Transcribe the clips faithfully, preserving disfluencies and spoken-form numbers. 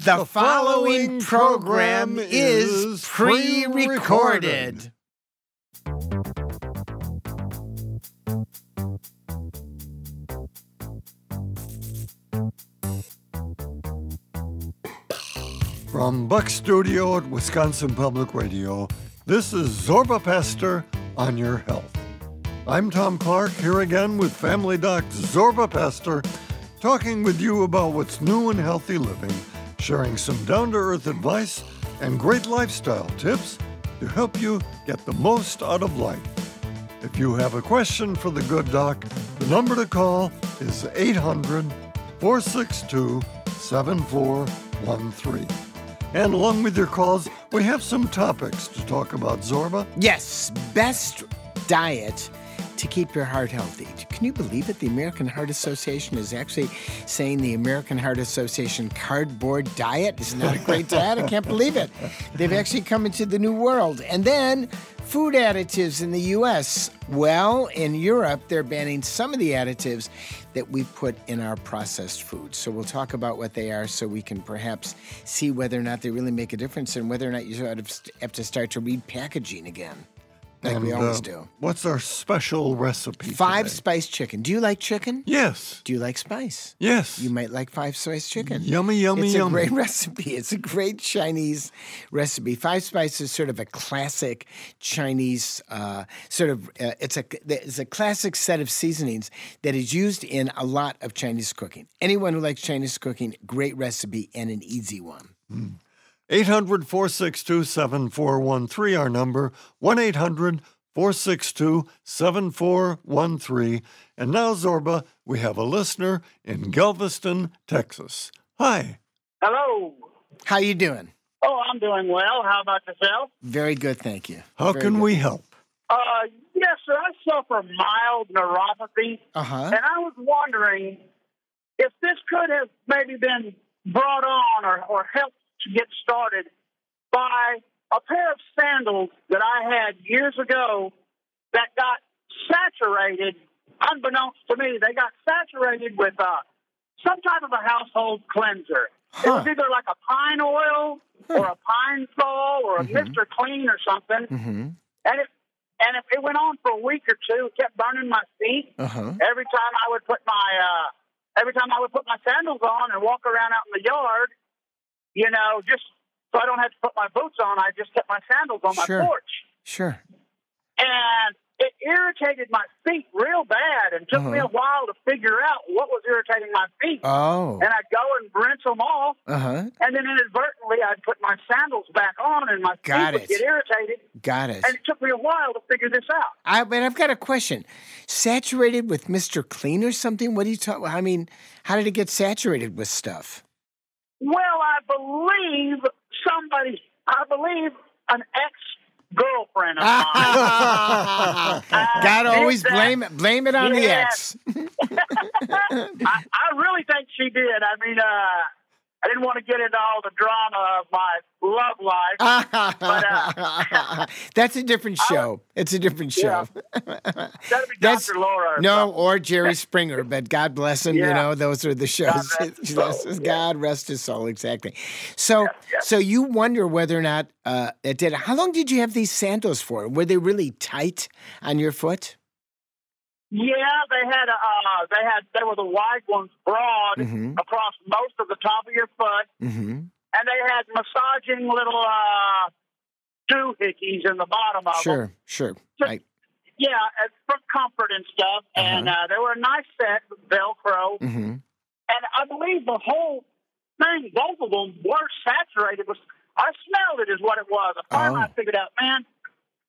The following program is pre-recorded. From Buck Studio at Wisconsin Public Radio, this is Zorba Pastor on your health. I'm Tom Clark, here again with Family Doc Zorba Pastor, talking with you about what's new in healthy living, sharing some down-to-earth advice and great lifestyle tips to help you get the most out of life. If you have a question for the good doc, the number to call is eight hundred, four six two, seven four one three. And along with your calls, we have some topics to talk about, Zorba. Yes, best diet to keep your heart healthy. Can you believe it? The American Heart Association is actually saying the American Heart Association cardboard diet is not a great diet. I can't believe it. They've actually come into the new world. And then food additives in the U S Well, in Europe, they're banning some of the additives that we put in our processed food. So we'll talk about what they are so we can perhaps see whether or not they really make a difference and whether or not you sort of have to start to read packaging again. Like and, we always uh, do. What's our special recipe? Five today? Spice chicken. Do you like chicken? Yes. Do you like spice? Yes. You might like Five Spice Chicken. Yummy, yummy, it's yummy. It's a great recipe. It's a great Chinese recipe. Five Spice is sort of a classic Chinese uh, sort of. Uh, it's a it's a classic set of seasonings that is used in a lot of Chinese cooking. Anyone who likes Chinese cooking, great recipe and an easy one. Mm. eight hundred, four six two, seven four one three, our number, one eight hundred, four six two, seven four one three. And now, Zorba, we have a listener in Galveston, Texas. Hi. Hello. How you doing? Oh, I'm doing well. How about yourself? Very good, thank you. How Very can good. we help? Uh, yes, sir. I suffer mild neuropathy. Uh-huh. And I was wondering if this could have maybe been brought on or, or helped to get started by a pair of sandals that I had years ago that got saturated, unbeknownst to me, they got saturated with uh, some type of a household cleanser. Huh. It was either like a pine oil huh. or a Pine Sol or a mm-hmm. Mister Clean or something. Mm-hmm. And, it, and it, it went on for a week or two. It kept burning my feet. Uh-huh. Every time I would put my uh, every time I would put my sandals on and walk around out in the yard, you know, just so I don't have to put my boots on, I just kept my sandals on my sure. porch. Sure. And it irritated my feet real bad and took uh-huh. me a while to figure out what was irritating my feet. Oh. And I'd go and rinse them off. Uh-huh. And then inadvertently, I'd put my sandals back on and my Got feet it. would get irritated. Got it. And it took me a while to figure this out. I mean, I've got a question. Saturated with Mister Clean or something? What are you talking about? I mean, how did it get saturated with stuff? Well, I believe somebody, I believe an ex-girlfriend of mine. Gotta always that. blame it, blame it on yes. the ex. I, I really think she did. I mean, uh, I didn't want to get into all the drama of my love life. But, uh, that's a different show. I, it's a different show. Yeah. That'd be Doctor Laura. Or no, something. Or Jerry Springer, but God bless him. Yeah. You know, those are the shows. God rest his soul. God yeah. rest his soul, exactly. So, yeah, yeah. so you wonder whether or not uh, it did. How long did you have these sandals for? Were they really tight on your foot? Yeah, they had a, uh, they had they were the wide ones, broad mm-hmm. across most of the top of your foot, mm-hmm. and they had massaging little uh, doohickeys in the bottom of sure, them. Sure, sure. So, I... Yeah, for comfort and stuff, uh-huh. and uh, they were a nice set, Velcro, mm-hmm. and I believe the whole thing, both of them were saturated with. I smelled it, is what it was. I finally oh. figured out, man,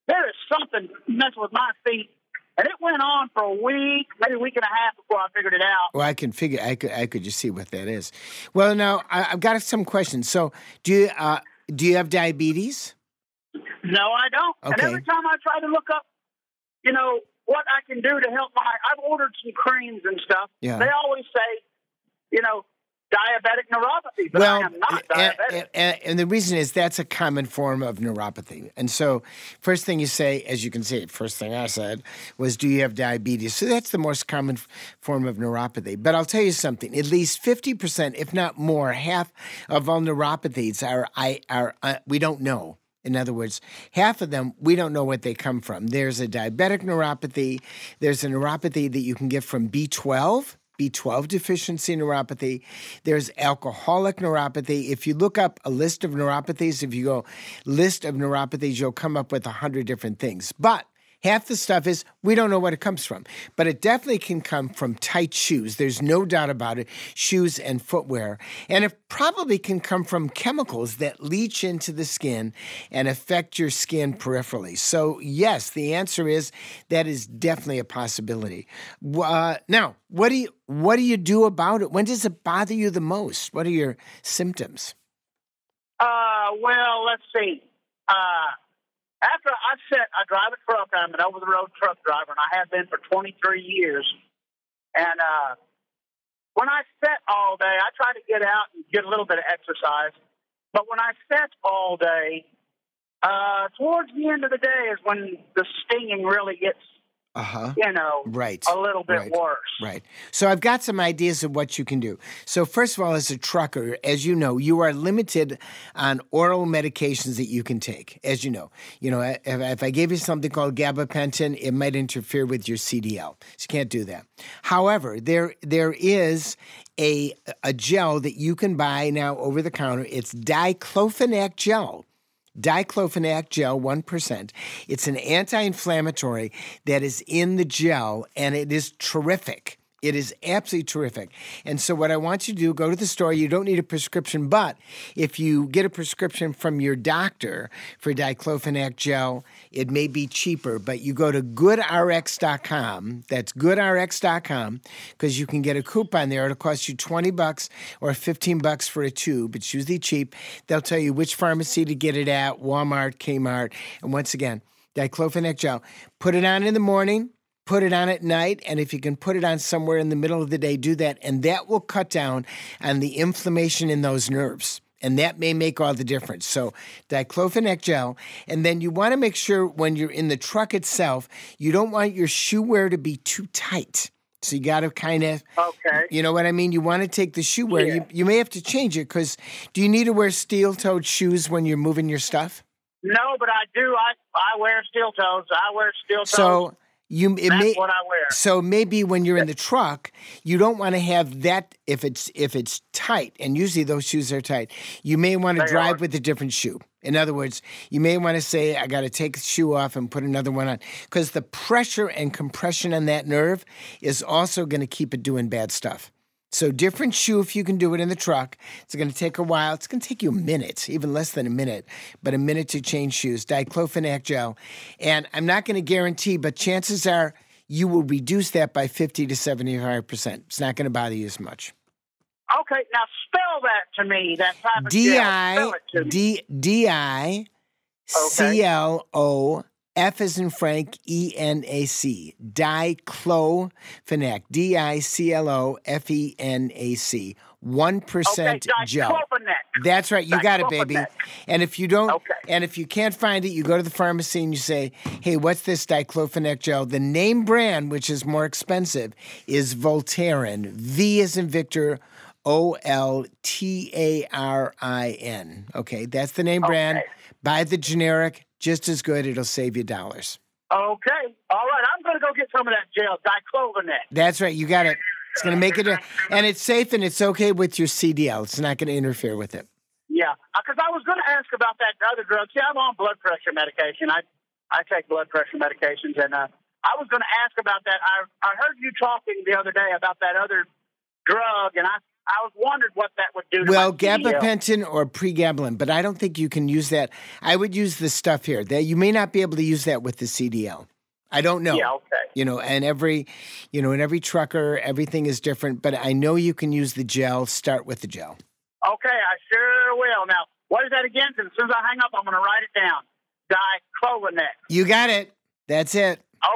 there is something messing with my feet. And it went on for a week, maybe a week and a half before I figured it out. Well, I can figure. I could. I could just see what that is. Well, now I, I've got some questions. So, do you uh, do you have diabetes? No, I don't. Okay. And every time I try to look up, you know, what I can do to help my, I've ordered some creams and stuff. Yeah. They always say, you know, diabetic neuropathy, but well, I am not diabetic. And, and, and the reason is that's a common form of neuropathy. And so first thing you say, as you can see, first thing I said was, do you have diabetes? So that's the most common f- form of neuropathy. But I'll tell you something, at least fifty percent, if not more, half of all neuropathies are, I, are uh, we don't know. In other words, half of them, we don't know what they come from. There's a diabetic neuropathy. There's a neuropathy that you can get from B twelve. B twelve deficiency neuropathy. There's alcoholic neuropathy. If you look up a list of neuropathies, if you go list of neuropathies, you'll come up with a hundred different things. But half the stuff is we don't know what it comes from. But it definitely can come from tight shoes. There's no doubt about it, shoes and footwear. And it probably can come from chemicals that leach into the skin and affect your skin peripherally. So, yes, the answer is that is definitely a possibility. Uh, now, what do you what do you do about it? When does it bother you the most? What are your symptoms? Uh, well, let's see. Uh After I said I drive a truck, I'm an over-the-road truck driver, and I have been for twenty-three years. And uh, when I sat all day, I try to get out and get a little bit of exercise. But when I sat all day, uh, towards the end of the day is when the stinging really gets, uh-huh. you know, right. a little bit right. worse. Right. So I've got some ideas of what you can do. So first of all, as a trucker, as you know, you are limited on oral medications that you can take, as you know. You know, if, if I gave you something called gabapentin, it might interfere with your C D L. So you can't do that. However, there there is a, a gel that you can buy now over the counter. It's diclofenac gel. Diclofenac gel, one percent. It's an anti-inflammatory that is in the gel, and it is terrific. It is absolutely terrific. And so what I want you to do, go to the store. You don't need a prescription, but if you get a prescription from your doctor for diclofenac gel, it may be cheaper, but you go to good r x dot com. That's good r x dot com, because you can get a coupon there. It'll cost you twenty bucks or fifteen bucks for a tube. It's usually cheap. They'll tell you which pharmacy to get it at, Walmart, Kmart. And once again, diclofenac gel. Put it on in the morning. Put it on at night, and if you can put it on somewhere in the middle of the day, do that, and that will cut down on the inflammation in those nerves, and that may make all the difference. So diclofenac gel, and then you want to make sure when you're in the truck itself, you don't want your shoe wear to be too tight. So you got to kind of, okay. you know what I mean? You want to take the shoe wear. Yeah. You, you may have to change it, because do you need to wear steel-toed shoes when you're moving your stuff? No, but I do. I, I wear steel toes. I wear steel toes. So... You, it That's may, what I wear. So maybe when you're in the truck, you don't want to have that if it's if it's tight, and usually those shoes are tight. You may want to they drive are. with a different shoe. In other words, you may want to say, I got to take the shoe off and put another one on, because the pressure and compression on that nerve is also going to keep it doing bad stuff. So different shoe if you can do it in the truck. It's going to take a while. It's going to take you a minute, even less than a minute, but a minute to change shoes, diclofenac gel. And I'm not going to guarantee, but chances are you will reduce that by fifty to seventy-five percent. It's not going to bother you as much. Okay, now spell that to me, that type of D- gel. Spell it to me. D- D I C L O F as in Frank, E N A C, diclofenac, D I C L O F E N A C, one percent okay, gel. Diclofenac. That's right. You diclofenac. Got it, baby. And if you don't, okay. and if you can't find it, you go to the pharmacy and you say, hey, what's this diclofenac gel? The name brand, which is more expensive, is Voltaren, V as in Victor, O L T A R I N. Okay, that's the name okay. brand. Buy the generic. Just as good. It'll save you dollars. Okay. All right. I'm going to go get some of that gel, diclofenac. That's right. You got it. It's going to make it, a, and it's safe, and it's okay with your C D L. It's not going to interfere with it. Yeah, because I was going to ask about that other drug. See, I'm on blood pressure medication. I I take blood pressure medications, and uh, I was going to ask about that. I I heard you talking the other day about that other drug, and I. I was wondering what that would do to well, my gabapentin or pregabalin, but I don't think you can use that. I would use the stuff here. That you may not be able to use that with the C D L. I don't know. Yeah, okay. You know, and every, you know, in every trucker, everything is different. But I know you can use the gel. Start with the gel. Okay, I sure will. Now, what is that again? Because as soon as I hang up, I'm going to write it down. Diclofenac. You got it. That's it. Oh,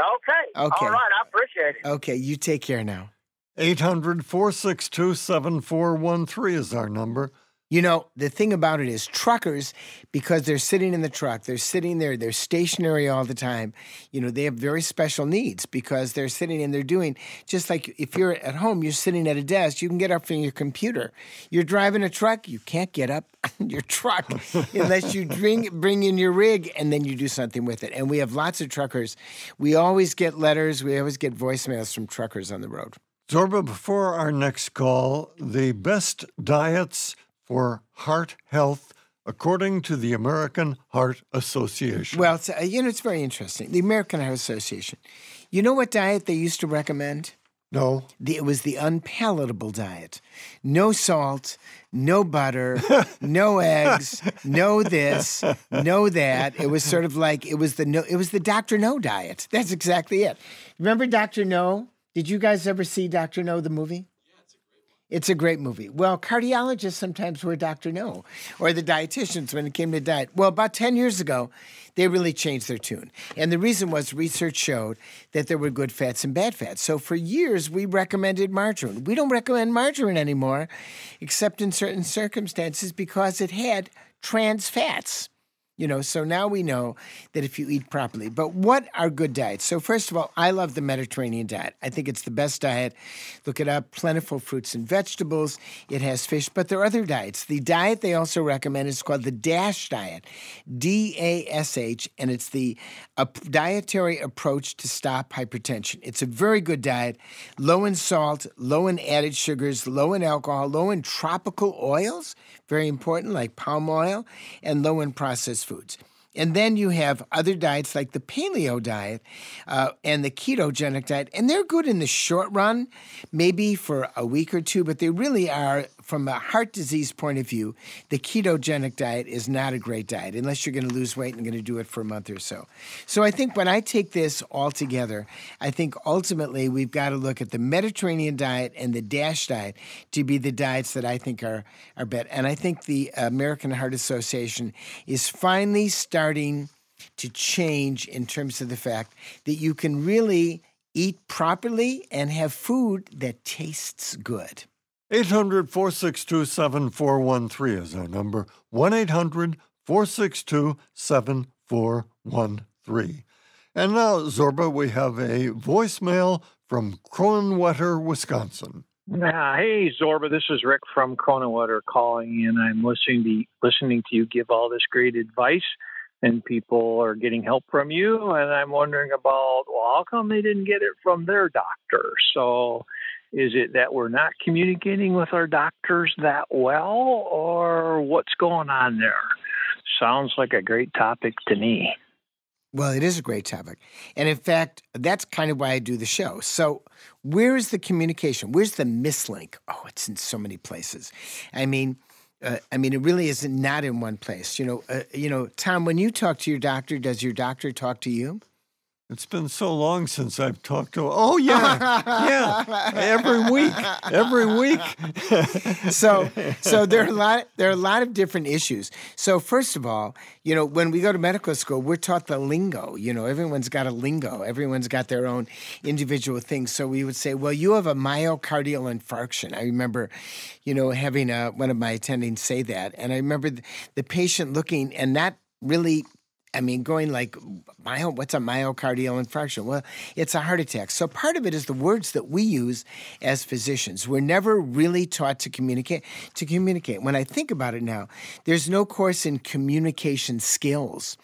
okay. Okay. All right. I appreciate it. Okay. You take care now. eight hundred, four six two, seven four one three is our number. You know, the thing about it is truckers, because they're sitting in the truck, they're sitting there, they're stationary all the time, you know, they have very special needs because they're sitting and they're doing, just like if you're at home, you're sitting at a desk, you can get up from your computer. You're driving a truck, you can't get up your truck unless you bring, bring in your rig and then you do something with it. And we have lots of truckers. We always get letters, we always get voicemails from truckers on the road. Zorba, before our next call, the best diets for heart health, according to the American Heart Association. Well, it's, uh, you know, it's very interesting. The American Heart Association. You know what diet they used to recommend? No. The, it was the unpalatable diet. No salt, no butter, no eggs, no this, no that. It was sort of like, it was the no, it was the Doctor No diet. That's exactly it. Remember Doctor No? Did you guys ever see Doctor No, the movie? Yeah, it's a great one. It's a great movie. Well, cardiologists sometimes were Doctor No, or the dietitians when it came to diet. Well, about ten years ago, they really changed their tune. And the reason was research showed that there were good fats and bad fats. So for years, we recommended margarine. We don't recommend margarine anymore, except in certain circumstances, because it had trans fats. You know, so now we know that if you eat properly. But what are good diets? So first of all, I love the Mediterranean diet. I think it's the best diet. Look it up, plentiful fruits and vegetables. It has fish, but there are other diets. The diet they also recommend is called the DASH diet, D A S H, and it's the uh, dietary approach to stop hypertension. It's a very good diet, low in salt, low in added sugars, low in alcohol, low in tropical oils, very important, like palm oil, and low in processed foods. And then you have other diets like the paleo diet uh, and the ketogenic diet, and they're good in the short run, maybe for a week or two, but they really are, from a heart disease point of view, the ketogenic diet is not a great diet unless you're going to lose weight and going to do it for a month or so. So I think when I take this all together, I think ultimately we've got to look at the Mediterranean diet and the DASH diet to be the diets that I think are, are better. And I think the American Heart Association is finally starting starting to change in terms of the fact that you can really eat properly and have food that tastes good. eight hundred, four six two, seven four one three is our number. one eight hundred, four six two, seven four one three. And now, Zorba, we have a voicemail from Kronenwetter, Wisconsin. Uh, hey, Zorba, this is Rick from Kronenwetter calling in. I'm listening to, listening to you give all this great advice, and people are getting help from you, and I'm wondering about, well, how come they didn't get it from their doctor? So is it that we're not communicating with our doctors that well, or what's going on there? Sounds like a great topic to me. Well, it is a great topic. And in fact, that's kind of why I do the show. So where is the communication? Where's the mislink? Oh, it's in so many places. I mean... Uh, I mean, it really is not in one place. You know, uh, you know, Tom, when you talk to your doctor, does your doctor talk to you? It's been so long since I've talked to... Oh, yeah, yeah, every week, every week. so so there are a lot, there are a lot of different issues. So first of all, you know, when we go to medical school, we're taught the lingo. You know, everyone's got a lingo. Everyone's got their own individual things. So we would say, well, you have a myocardial infarction. I remember, you know, having a, one of my attendings say that. And I remember the, the patient looking and not really... I mean, going like, myo, what's a myocardial infarction? Well, it's a heart attack. So part of it is the words that we use as physicians. We're never really taught to communicate. To communicate. When I think about it now, there's no course in communication skills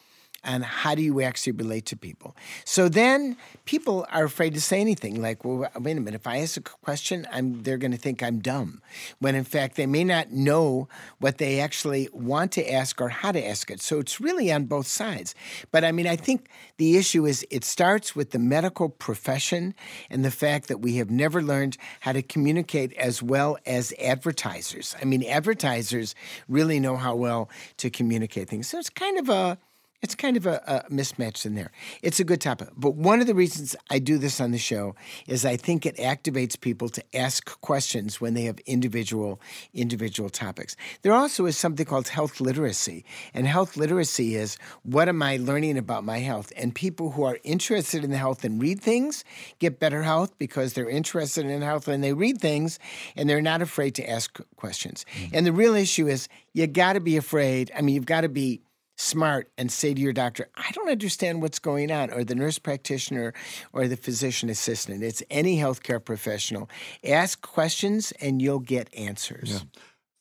on how do you actually relate to people. So then people are afraid to say anything. Like, well, wait a minute, if I ask a question, I'm, they're going to think I'm dumb, when in fact they may not know what they actually want to ask or how to ask it. So it's really on both sides. But I mean, I think the issue is it starts with the medical profession and the fact that we have never learned how to communicate as well as advertisers. I mean, advertisers really know how well to communicate things. So it's kind of a... It's kind of a, a mismatch in there. It's a good topic. But one of the reasons I do this on the show is I think it activates people to ask questions when they have individual individual topics. There also is something called health literacy. And health literacy is, what am I learning about my health? And people who are interested in health and read things get better health because they're interested in health and they read things and they're not afraid to ask questions. Mm-hmm. And the real issue is you got to be afraid. I mean, you've got to be smart and say to your doctor, I don't understand what's going on, or the nurse practitioner or the physician assistant. It's any healthcare professional. Ask questions and you'll get answers. Yeah.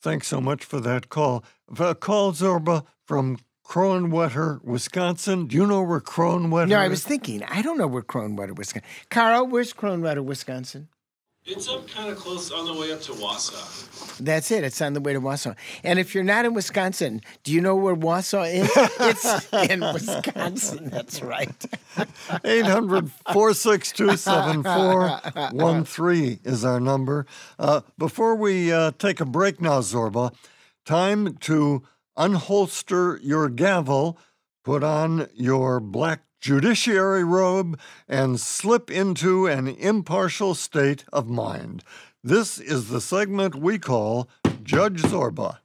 Thanks so much for that call. Uh, call Zorba from Kronenwetter, Wisconsin. Do you know where Kronenwetter is? No, I was thinking, I don't know where Kronenwetter, Wisconsin. Carl, where's Kronenwetter, Wisconsin? It's up kind of close on the way up to Wausau. That's it. It's on the way to Wausau. And if you're not in Wisconsin, do you know where Wausau is? It's in Wisconsin. That's right. eight hundred, four six two, seven four one three is our number. Uh, before we uh, take a break now, Zorba, time to unholster your gavel, put on your black judiciary robe, and slip into an impartial state of mind. This is the segment we call Judge Zorba.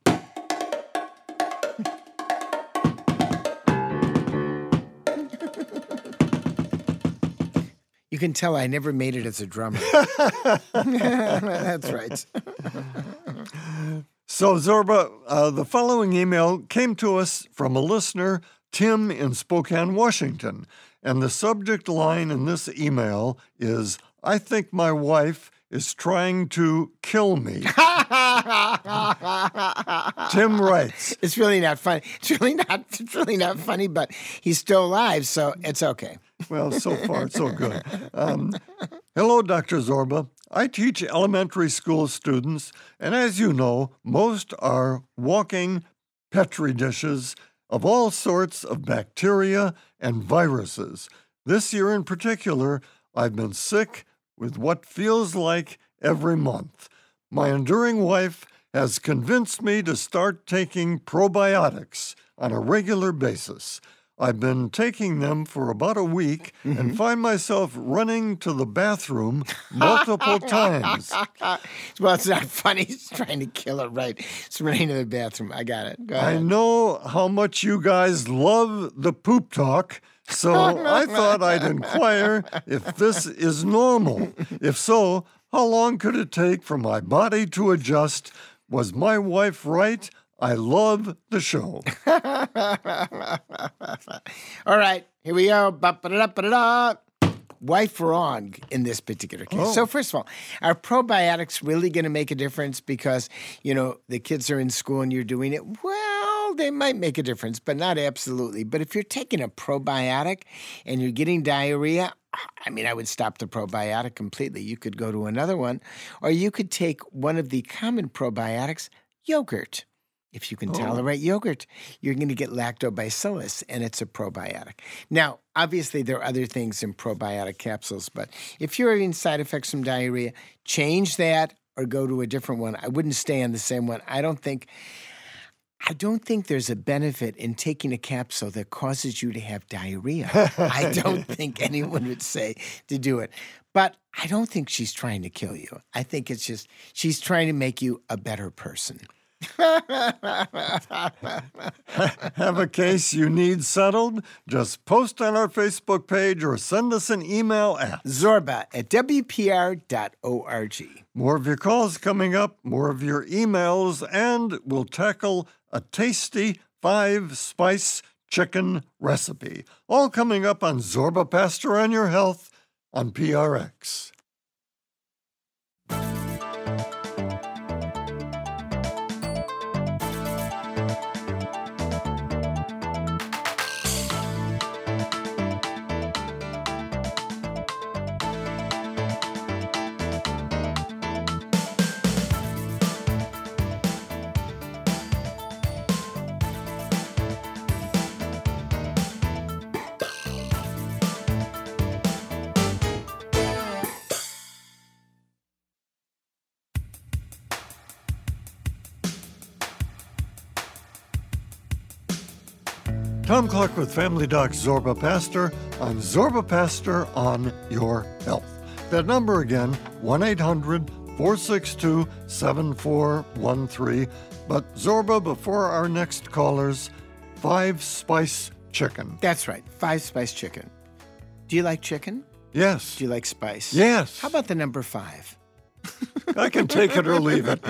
You can tell I never made it as a drummer. That's right. So, Zorba, uh, the following email came to us from a listener, Tim in Spokane, Washington, and the subject line in this email is, I think my wife is trying to kill me. Tim writes. It's really not funny. It's really not, it's really not funny, but he's still alive, so it's okay. Well, so far, it's so good. Um, hello, Doctor Zorba. I teach elementary school students, and as you know, most are walking Petri dishes of all sorts of bacteria and viruses. This year in particular, I've been sick with what feels like every month. My enduring wife has convinced me to start taking probiotics on a regular basis. I've been taking them for about a week mm-hmm. and find myself running to the bathroom multiple times. Well, it's not funny. He's trying to kill it, right? It's running to the bathroom. I got it. Go ahead. I know how much you guys love the poop talk, so I thought I'd inquire if this is normal. If so, how long could it take for my body to adjust? Was my wife right? I love the show. All right, here we go. Ba-ba-da-da-ba-da-da. Wife wrong in this particular case. Oh. So first of all, are probiotics really going to make a difference because, you know, the kids are in school and you're doing it? Well, they might make a difference, but not absolutely. But if you're taking a probiotic and you're getting diarrhea, I mean, I would stop the probiotic completely. You could go to another one, or you could take one of the common probiotics, yogurt. If you can oh. tolerate yogurt, you're going to get lactobacillus, and it's a probiotic. Now, obviously, there are other things in probiotic capsules, but if you're having side effects from diarrhea, change that or go to a different one. I wouldn't stay on the same one. I don't think... I don't think there's a benefit in taking a capsule that causes you to have diarrhea. I don't think anyone would say to do it. But I don't think she's trying to kill you. I think it's just she's trying to make you a better person. Have a case you need settled? Just post on our Facebook page or send us an email at zorba at w p r dot org. More of your calls coming up, more of your emails, and we'll tackle a tasty five spice chicken recipe. All coming up on Zorba Pastor and Your Health on P R X. Tom Clark with Family Doc Zorba Pastor on Zorba Pastor on Your Health. That number again, one eight hundred, four six two, seven four one three. But Zorba, before our next callers, Five Spice Chicken. That's right, Five Spice Chicken. Do you like chicken? Yes. Do you like spice? Yes. How about the number five? I can take it or leave it.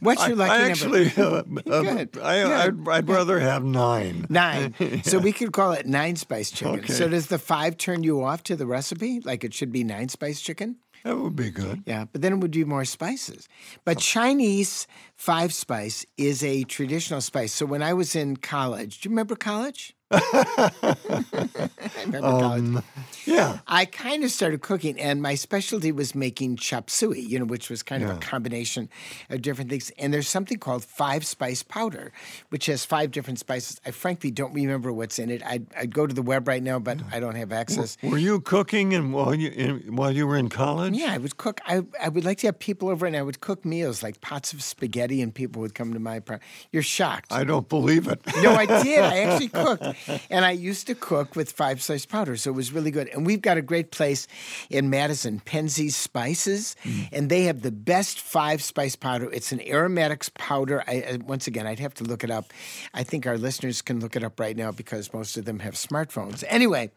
What's your lucky I, I number? Actually, uh, uh, Good. I, yeah. I'd, I'd rather have nine. Nine. Yeah. So we could call it nine spice chicken. Okay. So does the five turn you off to the recipe? Like it should be nine spice chicken? That would be good. Yeah, but then it would do more spices. But Chinese five spice is a traditional spice. So when I was in college, do you remember college? I remember um, college. Yeah. I kind of started cooking, and my specialty was making chop suey, you know, which was kind yeah. of a combination of different things. And there's something called five spice powder, which has five different spices. I frankly don't remember what's in it. I'd, I'd go to the web right now, but I don't have access. Were, were you cooking and while you in, while you were in college? Yeah, I would cook. I I would like to have people over, and I would cook meals like pots of spaghetti, and people would come to my apartment. You're shocked. I don't believe it. No, I did. I actually cooked. And I used to cook with five spice powder, so it was really good. And we've got a great place in Madison, Penzi's Spices, mm. and they have the best five spice powder. It's an aromatics powder. I, once again, I'd have to look it up. I think our listeners can look it up right now because most of them have smartphones. Anyway,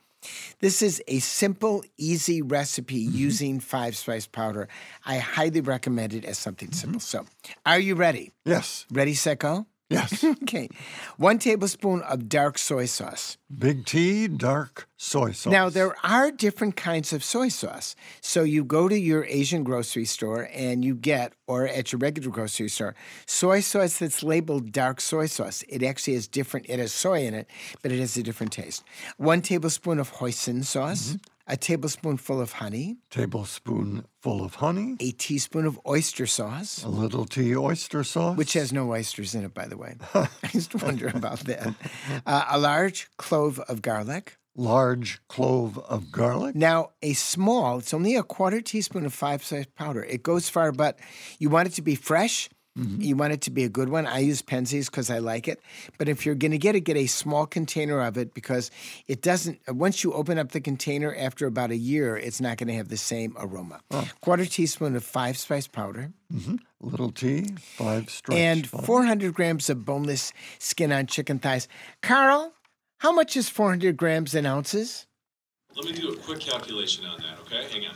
this is a simple, easy recipe mm-hmm. using five spice powder. I highly recommend it as something mm-hmm. simple. So, are you ready? Yes. Ready, set, go? Yes. Okay. One tablespoon of dark soy sauce. Big T, dark soy sauce. Now, there are different kinds of soy sauce. So you go to your Asian grocery store and you get, or at your regular grocery store, soy sauce that's labeled dark soy sauce. It actually has different, it has soy in it, but it has a different taste. One tablespoon of hoisin sauce. Mm-hmm. A tablespoonful of honey. Tablespoonful of honey. A teaspoon of oyster sauce. A little tea oyster sauce. Which has no oysters in it, by the way. I just wonder about that. Uh, a large clove of garlic. Large clove of garlic. Now, a small, it's only a quarter teaspoon of five spice powder. It goes far, but you want it to be fresh. Mm-hmm. You want it to be a good one. I use Penzi's because I like it. But if you're going to get it, get a small container of it because it doesn't, once you open up the container after about a year, it's not going to have the same aroma. Oh. Quarter teaspoon of five spice powder. Mm-hmm. Little tea, five stripes. And four hundred grams of boneless skin on chicken thighs. Carl, how much is four hundred grams in ounces? Let me do a quick calculation on that, okay? Hang on.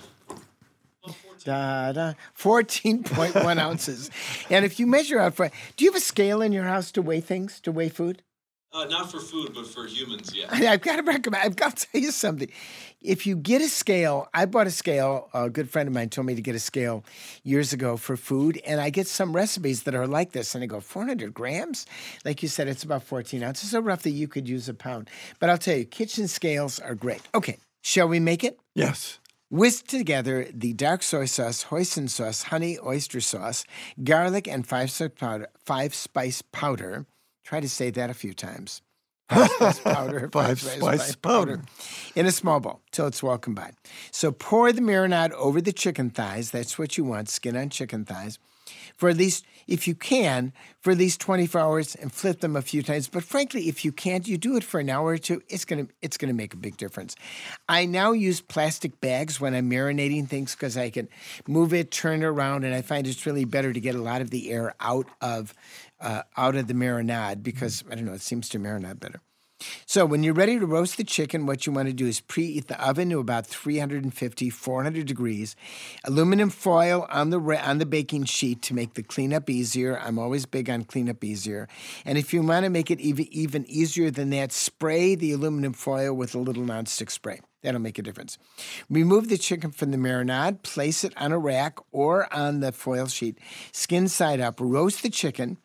Da, da, fourteen point one ounces. And if you measure out for, do you have a scale in your house to weigh things, to weigh food? Uh, not for food, but for humans, yeah. I, I've got to recommend, I've got to tell you something. If you get a scale, I bought a scale, a good friend of mine told me to get a scale years ago for food, and I get some recipes that are like this, and I go, four hundred grams? Like you said, it's about fourteen ounces, so roughly you could use a pound. But I'll tell you, kitchen scales are great. Okay, shall we make it? Yes. Whisk together the dark soy sauce, hoisin sauce, honey, oyster sauce, garlic, and five spice powder. Five spice powder. Try to say that a few times. Five spice powder. Five, five spice, spice powder. powder. In a small bowl till it's well combined. So pour the marinade over the chicken thighs. That's what you want, skin on chicken thighs. For at least, if you can, for at least twenty-four hours and flip them a few times. But frankly, if you can't, you do it for an hour or two. It's gonna, it's gonna make a big difference. I now use plastic bags when I'm marinating things because I can move it, turn it around, and I find it's really better to get a lot of the air out of, uh, out of the marinade because, I don't know, it seems to marinade better. So when you're ready to roast the chicken, what you want to do is preheat the oven to about three fifty, four hundred degrees. Aluminum foil on the re- on the baking sheet to make the cleanup easier. I'm always big on cleanup easier. And if you want to make it even, even easier than that, spray the aluminum foil with a little nonstick spray. That'll make a difference. Remove the chicken from the marinade. Place it on a rack or on the foil sheet. Skin side up. Roast the chicken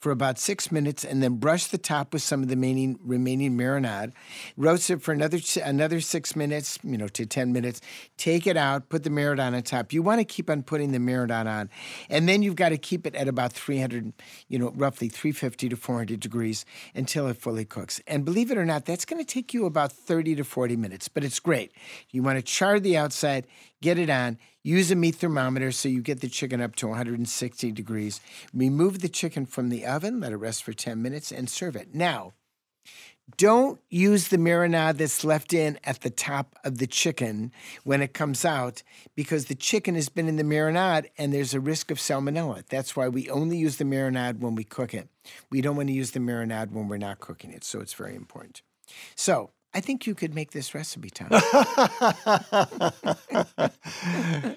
for about six minutes, and then brush the top with some of the remaining, remaining marinade. Roast it for another another six minutes, you know, to ten minutes. Take it out, put the marinade on top. You want to keep on putting the marinade on, and then you've got to keep it at about three hundred, you know, roughly three fifty to four hundred degrees until it fully cooks. And believe it or not, that's going to take you about thirty to forty minutes, but it's great. You want to char the outside, get it on. Use a meat thermometer so you get the chicken up to one sixty degrees. Remove the chicken from the oven, let it rest for ten minutes, and serve it. Now, Don't use the marinade that's left in at the top of the chicken when it comes out, because the chicken has been in the marinade and there's a risk of salmonella. That's why we only use the marinade when we cook it. We don't want to use the marinade when we're not cooking it, so it's very important. So I think you could make this recipe, Tom.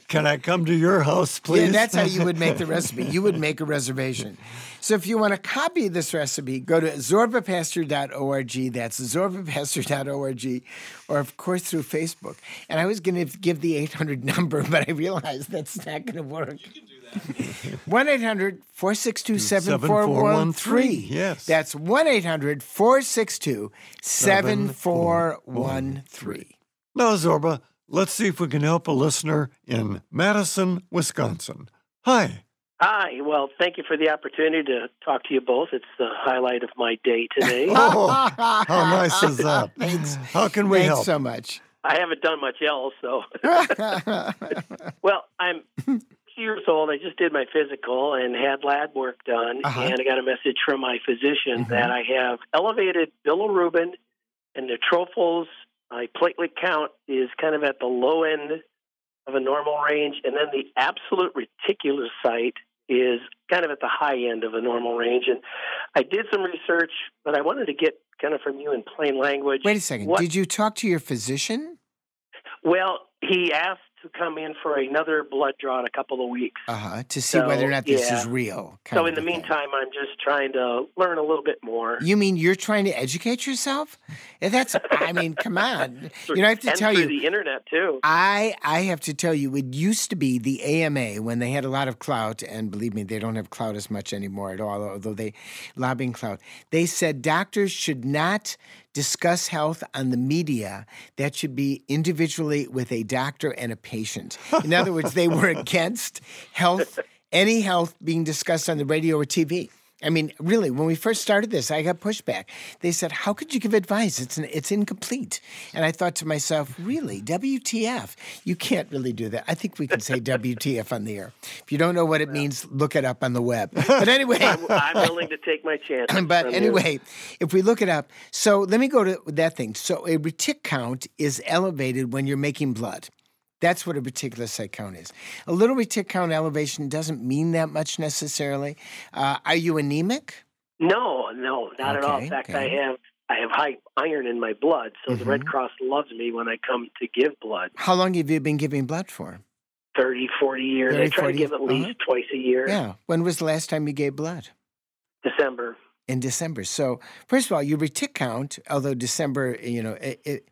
Can I come to your house, please? Yeah, that's how you would make the recipe. You would make a reservation. So if you want to copy this recipe, go to Zorba Pastor dot org. That's Zorba Pastor dot org. Or, of course, through Facebook. And I was going to give the eight hundred number, but I realized that's not going to work. You can do one eight hundred, four six two, seven four one three. Yes. That's one eight hundred, four six two, seven four one three. Now, Zorba, let's see if we can help a listener in Madison, Wisconsin. Hi. Hi. Well, thank you for the opportunity to talk to you both. It's the highlight of my day today. Oh, how nice is that? Thanks. How can we Thanks help? Thanks so much. I haven't done much else, so. Well, I'm years old. I just did my physical and had lab work done, uh-huh. and I got a message from my physician mm-hmm. that I have elevated bilirubin, and the neutrophils, my platelet count is kind of at the low end of a normal range, and then the absolute reticulocyte is kind of at the high end of a normal range. And I did some research, but I wanted to get kind of from you in plain language. Wait a second. What, did you talk to your physician? Well, he asked to come in for another blood draw in a couple of weeks. Uh-huh, to see so, whether or not this yeah. is real. So in the meantime, I'm just trying to learn a little bit more. You mean you're trying to educate yourself? That's, I mean, come on. You know, I have to and tell you. The internet, too. I, I have to tell you, it used to be the A M A when they had a lot of clout, and believe me, they don't have clout as much anymore at all, although they lobbying clout. They said doctors should not discuss health on the media. That should be individually with a doctor and a patient. In other words, they were against health, any health being discussed on the radio or T V. I mean, really, when we first started this, I got pushback. They said, how could you give advice? It's an, it's incomplete. And I thought to myself, really, W T F? You can't really do that. I think we can say W T F on the air. If you don't know what it well, means, look it up on the web. But anyway. I'm, I'm willing to take my chance. But anyway, you. if we look it up. So let me go to that thing. So a retic count is elevated when you're making blood. That's what a reticulocyte count is. A little retic count elevation doesn't mean that much necessarily. Uh, are you anemic? No, no, not okay, at all. In fact, okay. I have I have high iron in my blood, so mm-hmm. the Red Cross loves me when I come to give blood. How long have you been giving blood for? thirty, forty years. thirty, I try forty, to give at least uh-huh. twice a year. Yeah. When was the last time you gave blood? December. In December. So, first of all, your retic count, although December, you know, it, it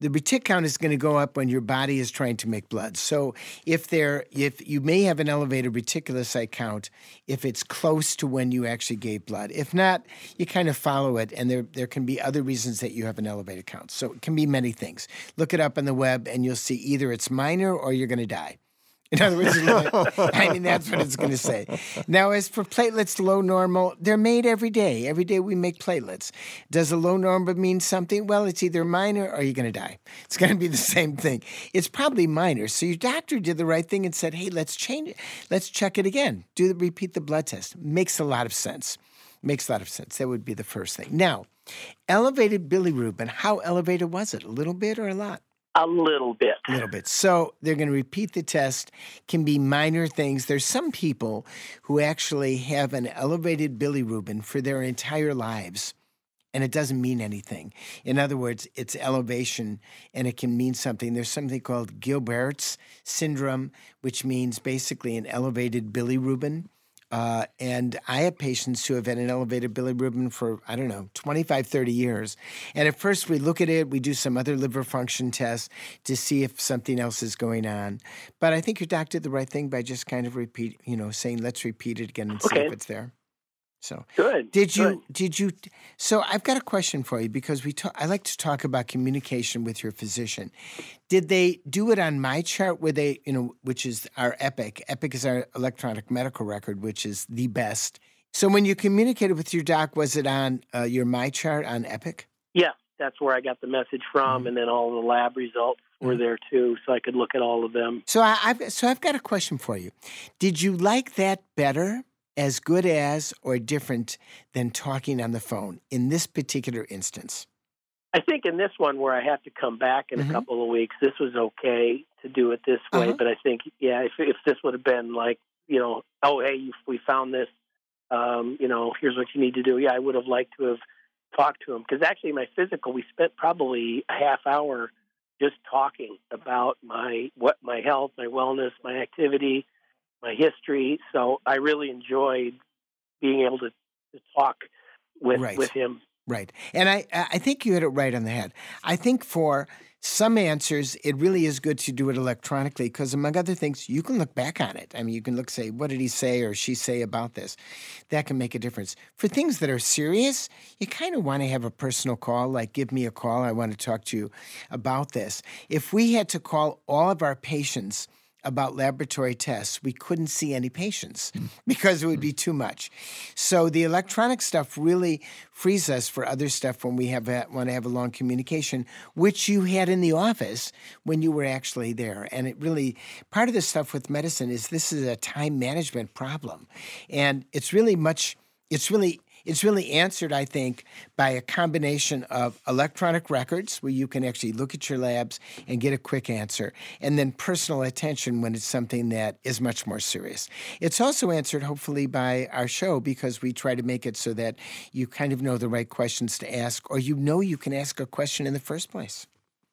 the retic count is going to go up when your body is trying to make blood. So if there, if you may have an elevated reticulocyte count, if it's close to when you actually gave blood. If not, you kind of follow it, and there there can be other reasons that you have an elevated count. So it can be many things. Look it up on the web, and you'll see either it's minor or you're going to die. In other words, I mean, that's what it's going to say. Now, as for platelets, low normal, they're made every day. Every day we make platelets. Does a low normal mean something? Well, it's either minor or you're going to die. It's going to be the same thing. It's probably minor. So your doctor did the right thing and said, hey, let's change it. Let's check it again. Do the, repeat the blood test. Makes a lot of sense. Makes a lot of sense. That would be the first thing. Now, elevated bilirubin. How elevated was it? A little bit or a lot? A little bit. A little bit. So they're going to repeat the test. Can be minor things. There's some people who actually have an elevated bilirubin for their entire lives, and it doesn't mean anything. In other words, it's elevation, and it can mean something. There's something called Gilbert's syndrome, which means basically an elevated bilirubin. Uh, and I have patients who have had an elevated bilirubin for, I don't know, twenty-five, thirty years. And at first we look at it, we do some other liver function tests to see if something else is going on. But I think your doctor did the right thing by just kind of repeat, you know, saying, let's repeat it again and okay. see if it's there. So good. Did you, good. did you, so I've got a question for you because we talk, I like to talk about communication with your physician. Did they do it on MyChart where they, you know, which is our EPIC. EPIC is our electronic medical record, which is the best. So when you communicated with your doc, was it on uh, your MyChart on EPIC? Yeah, that's where I got the message from. Mm-hmm. And then all the lab results were mm-hmm. there too. So I could look at all of them. So I, I've, so I've got a question for you. Did you like that better as good as or different than talking on the phone in this particular instance? I think in this one where I have to come back in mm-hmm. a couple of weeks, this was okay to do it this way. Uh-huh. But I think, yeah, if, if this would have been like, you know, oh, hey, we found this, um, you know, here's what you need to do. Yeah, I would have liked to have talked to him. Because actually my physical, we spent probably a half hour just talking about my what my health, my wellness, my activity, my history. So I really enjoyed being able to, to talk with right. with him. Right. And I, I think you hit it right on the head. I think for some answers, it really is good to do it electronically because, among other things, you can look back on it. I mean, you can look, say, what did he say or she say about this? That can make a difference. For things that are serious, you kind of want to have a personal call, like give me a call. I want to talk to you about this. If we had to call all of our patients about laboratory tests, we couldn't see any patients because it would be too much. So the electronic stuff really frees us for other stuff when we have a, want to have a long communication, which you had in the office when you were actually there. And it really, part of the stuff with medicine is this is a time management problem. And it's really much, it's really, It's really answered, I think, by a combination of electronic records where you can actually look at your labs and get a quick answer, and then personal attention when it's something that is much more serious. It's also answered, hopefully, by our show because we try to make it so that you kind of know the right questions to ask or you know you can ask a question in the first place.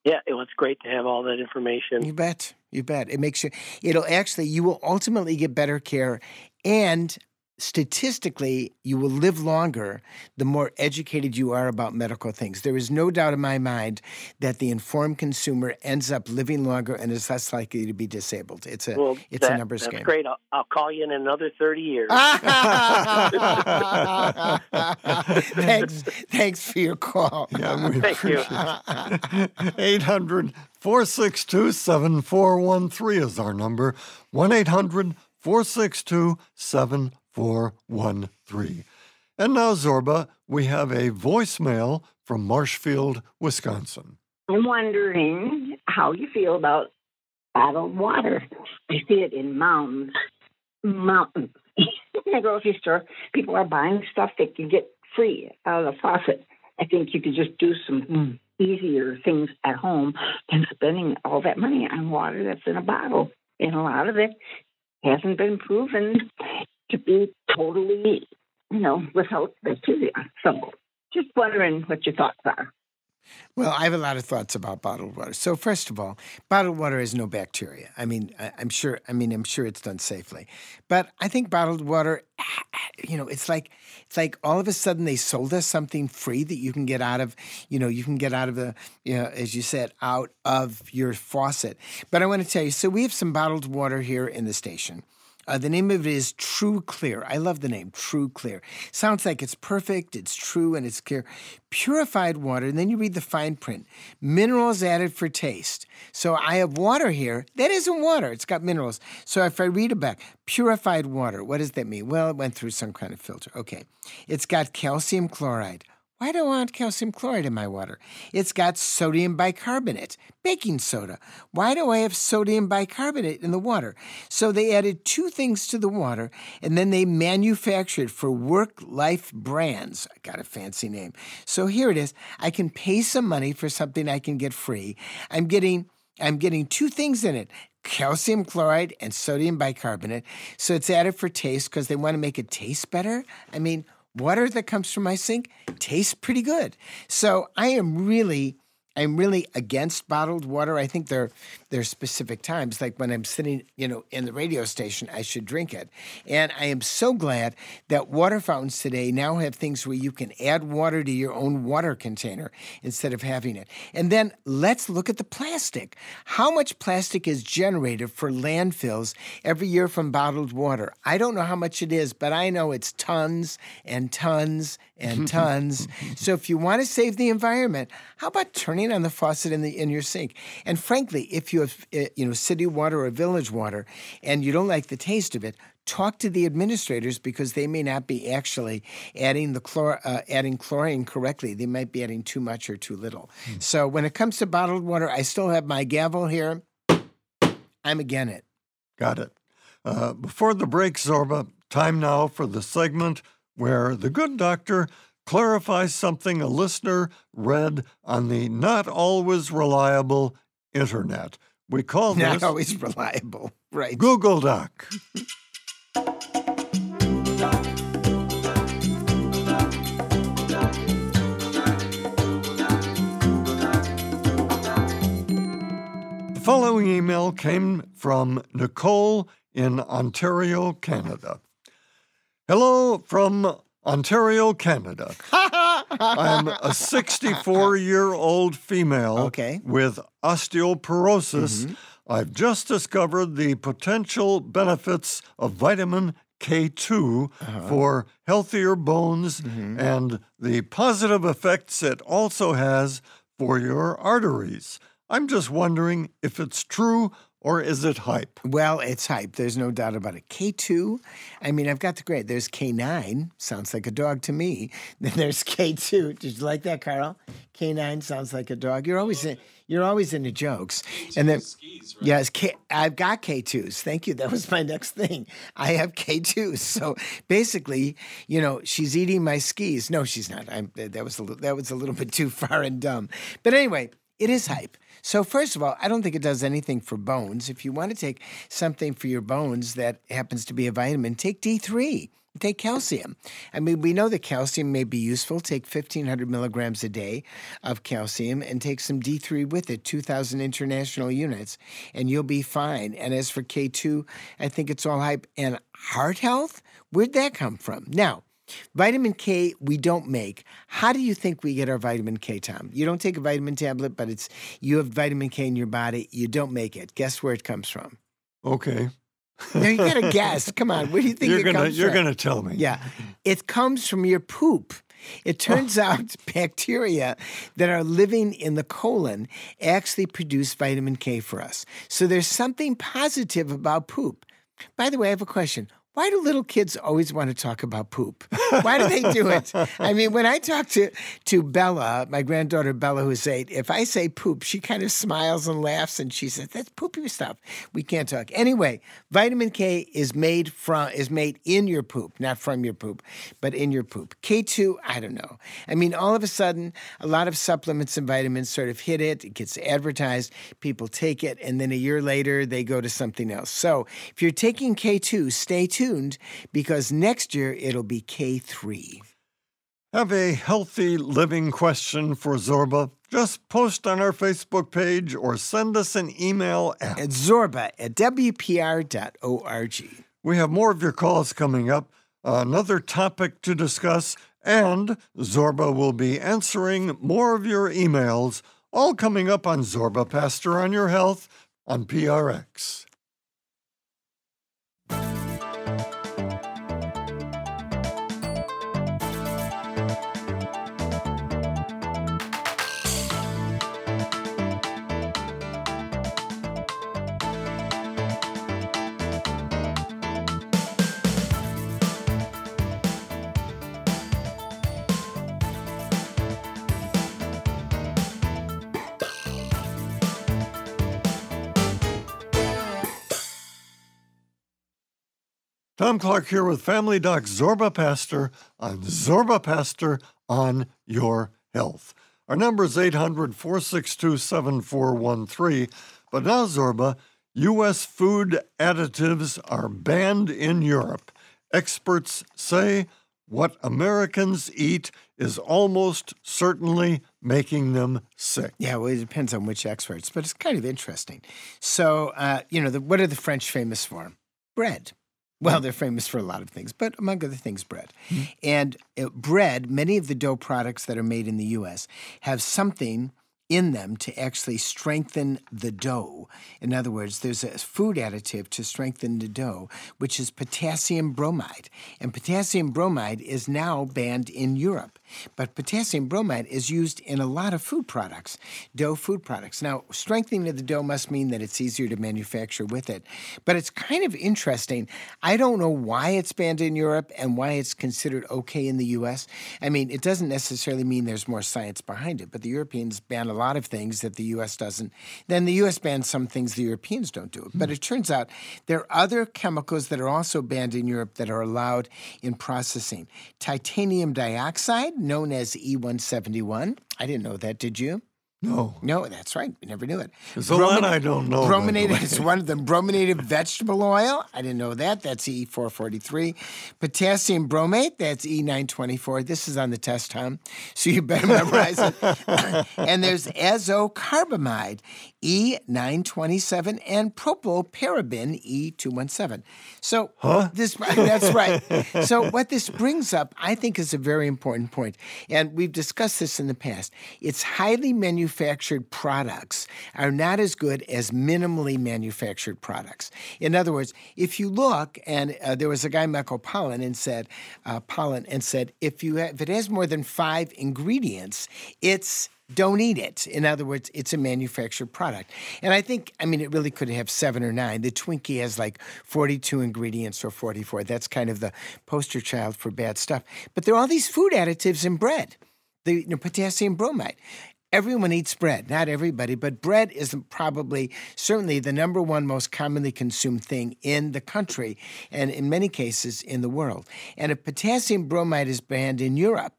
Yeah, it was great to have all that information. You bet. You bet. It makes you – it'll actually – you will ultimately get better care and – statistically, you will live longer the more educated you are about medical things. There is no doubt in my mind that the informed consumer ends up living longer and is less likely to be disabled. It's a well, it's that, a numbers that's game. That's great. I'll, I'll call you in another thirty years. thanks, thanks for your call. Yeah, we Thank you. eight hundred, four six two, seven four one three is our number. one eight hundred, four six two, seven four one three. four one three. And now, Zorba, we have a voicemail from Marshfield, Wisconsin. I'm wondering how you feel about bottled water. I see it in mountains. Mountains. In the grocery store, people are buying stuff they can get free out of the faucet. I think you could just do some easier things at home than spending all that money on water that's in a bottle. And a lot of it hasn't been proven to be totally, you know, without bacteria. So just wondering what your thoughts are. Well, I have a lot of thoughts about bottled water. So first of all, bottled water has no bacteria. I mean, I'm sure, I mean, I'm sure it's done safely. But I think bottled water, you know, it's like it's like all of a sudden they sold us something free that you can get out of, you know, you can get out of the, you know, as you said, out of your faucet. But I want to tell you, so we have some bottled water here in the station. Uh, the name of it is True Clear. I love the name, True Clear. Sounds like it's perfect, it's true, and it's clear. Purified water, and then you read the fine print. Minerals added for taste. So I have water here. That isn't water. It's got minerals. So if I read it back, purified water, what does that mean? Well, it went through some kind of filter. Okay. It's got calcium chloride. Why do I want calcium chloride in my water? It's got sodium bicarbonate, baking soda. Why do I have sodium bicarbonate in the water? So they added two things to the water, and then they manufactured for work-life brands. I got a fancy name. So here it is. I can pay some money for something I can get free. I'm getting, I'm getting two things in it. Calcium chloride and sodium bicarbonate. So it's added for taste because they want to make it taste better. I mean, water that comes from my sink tastes pretty good. So I am really, I'm really against bottled water. I think there, there are specific times, like when I'm sitting, you know, in the radio station, I should drink it. And I am so glad that water fountains today now have things where you can add water to your own water container instead of having it. And then let's look at the plastic. How much plastic is generated for landfills every year from bottled water? I don't know how much it is, but I know it's tons and tons and tons. So if you want to save the environment, how about turning on the faucet in the in your sink? And frankly, if you have you know city water or village water and you don't like the taste of it, talk to the administrators because they may not be actually adding the chlor uh, adding chlorine correctly. They might be adding too much or too little. Hmm. So when it comes to bottled water, I still have my gavel here. I'm against it. Got it. Uh, before the break, Zorba, Time now for the segment where the good doctor clarifies something a listener read on the not always reliable internet. We call this... Not always reliable, right. Google Doc. The following email came from Nicole in Ontario, Canada. Hello from Ontario, Canada. I'm a sixty-four-year-old female okay. with osteoporosis. Mm-hmm. I've just discovered the potential benefits of vitamin K two uh-huh. for healthier bones mm-hmm. and the positive effects it also has for your arteries. I'm just wondering if it's true or is it hype? Well, it's hype. There's no doubt about it. K two, I mean, I've got the grade. There's K nine, sounds like a dog to me. Then there's K two. Did you like that, Carl? K nine sounds like a dog. You're always in, you're always into jokes. And then skis, right? Yes, K, I've got K twos. Thank you. That was my next thing. I have K twos. So basically, you know, she's eating my skis. No, she's not. I'm, that was a little, that was a little bit too far and dumb. But anyway, it is hype. So first of all, I don't think it does anything for bones. If you want to take something for your bones that happens to be a vitamin, take D three. Take calcium. I mean, we know that calcium may be useful. Take fifteen hundred milligrams a day of calcium and take some D three with it, two thousand international units, and you'll be fine. And as for K two, I think it's all hype. And heart health? Where'd that come from? Now, vitamin K, we don't make. How do you think we get our vitamin K, Tom? You don't take a vitamin tablet, but it's you have vitamin K in your body. You don't make it. Guess where it comes from. Okay. Now, you got to guess. Come on. Where do you think you're it gonna, comes you're from? You're going to tell me. Yeah. It comes from your poop. It turns out bacteria that are living in the colon actually produce vitamin K for us. So there's something positive about poop. By the way, I have a question. Why do little kids always want to talk about poop? Why do they do it? I mean, when I talk to, to Bella, my granddaughter Bella, who's eight, if I say poop, she kind of smiles and laughs, and she says, that's poopy stuff. We can't talk. Anyway, vitamin K is made from is made in your poop, not from your poop, but in your poop. K two, I don't know. I mean, all of a sudden, a lot of supplements and vitamins sort of hit it. It gets advertised. People take it, and then a year later, they go to something else. So if you're taking K two, stay tuned. Tuned because next year it'll be K three. Have a healthy living question for Zorba? Just post on our Facebook page or send us an email at, at Zorba at W P R dot org. We have more of your calls coming up, another topic to discuss, and Zorba will be answering more of your emails, all coming up on Zorba Pastor on Your Health on P R X. Tom Clark here with Family Doc Zorba Pastor on Zorba Pastor on Your Health. Our number is eight hundred, four six two, seven four one three. But now, Zorba, U S food additives are banned in Europe. Experts say what Americans eat is almost certainly making them sick. Yeah, well, it depends on which experts, but it's kind of interesting. So, uh, you know, the, what are the French famous for? Bread. Well, they're famous for a lot of things, but among other things, bread. Mm-hmm. And uh, bread, many of the dough products that are made in the U S have something in them to actually strengthen the dough. In other words, there's a food additive to strengthen the dough, which is potassium bromide. And potassium bromide is now banned in Europe. But potassium bromate is used in a lot of food products, dough food products. Now, strengthening of the dough must mean that it's easier to manufacture with it. But it's kind of interesting. I don't know why it's banned in Europe and why it's considered okay in the U S. I mean, it doesn't necessarily mean there's more science behind it, but the Europeans ban a lot of things that the U S doesn't. Then the U S bans some things the Europeans don't do. But it turns out there are other chemicals that are also banned in Europe that are allowed in processing. Titanium dioxide, known as E one seventy-one. I didn't know that, did you? No. No, that's right. We never knew it. There's a lot I don't know. Brominated is one of them. Brominated vegetable oil. I didn't know that. That's E four forty-three. Potassium bromate. That's E nine twenty-four. This is on the test, Tom, so you better memorize it. And there's azocarbamide, E nine twenty-seven, and propylparaben, E two seventeen. So huh? this that's right. So what this brings up, I think, is a very important point. And we've discussed this in the past. It's highly manufactured products are not as good as minimally manufactured products. In other words, if you look, and uh, there was a guy, Michael Pollan, and said, uh, Pollan, and said, if you have, if it has more than five ingredients, it's don't eat it. In other words, it's a manufactured product. And I think, I mean, it really could have seven or nine. The Twinkie has like forty-two ingredients or forty-four. That's kind of the poster child for bad stuff. But there are all these food additives in bread, the you know, potassium bromide. Everyone eats bread, not everybody, but bread is probably, certainly the number one most commonly consumed thing in the country and in many cases in the world. And if potassium bromide is banned in Europe,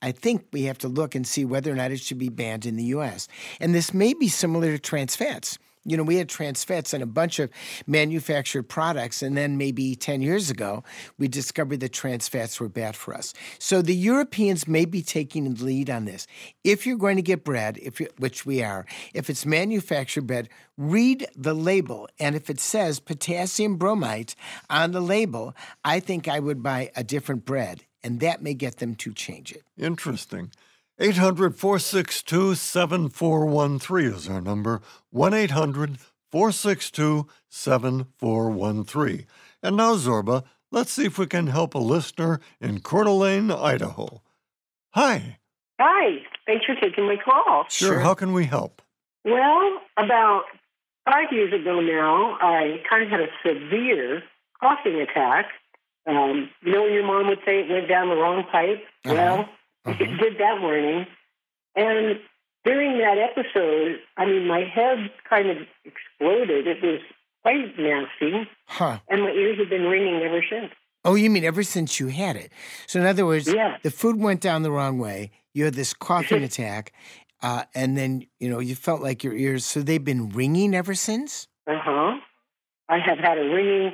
I think we have to look and see whether or not it should be banned in the U S. And this may be similar to trans fats. You know, we had trans fats in a bunch of manufactured products, and then maybe ten years ago, we discovered that trans fats were bad for us. So the Europeans may be taking the lead on this. If you're going to get bread, if you, which we are, if it's manufactured bread, read the label. And if it says potassium bromate on the label, I think I would buy a different bread, and that may get them to change it. Interesting. eight hundred, four six two, seven four one three is our number, one eight hundred, four six two, seven four one three. And now, Zorba, let's see if we can help a listener in Coeur d'Alene, Idaho. Hi. Hi. Thanks for taking my call. Sure. sure. How can we help? Well, about five years ago now, I kind of had a severe coughing attack. Um, you know, your mom would say it went down the wrong pipe. Uh-huh. Well, Mm-hmm. it did that morning. And during that episode, I mean, my head kind of exploded. It was quite nasty. Huh. And my ears have been ringing ever since. Oh, you mean ever since you had it? So in other words, yeah. the food went down the wrong way. You had this coughing attack. Uh, and then, you know, you felt like your ears, so they've been ringing ever since? Uh-huh. I have had a ringing,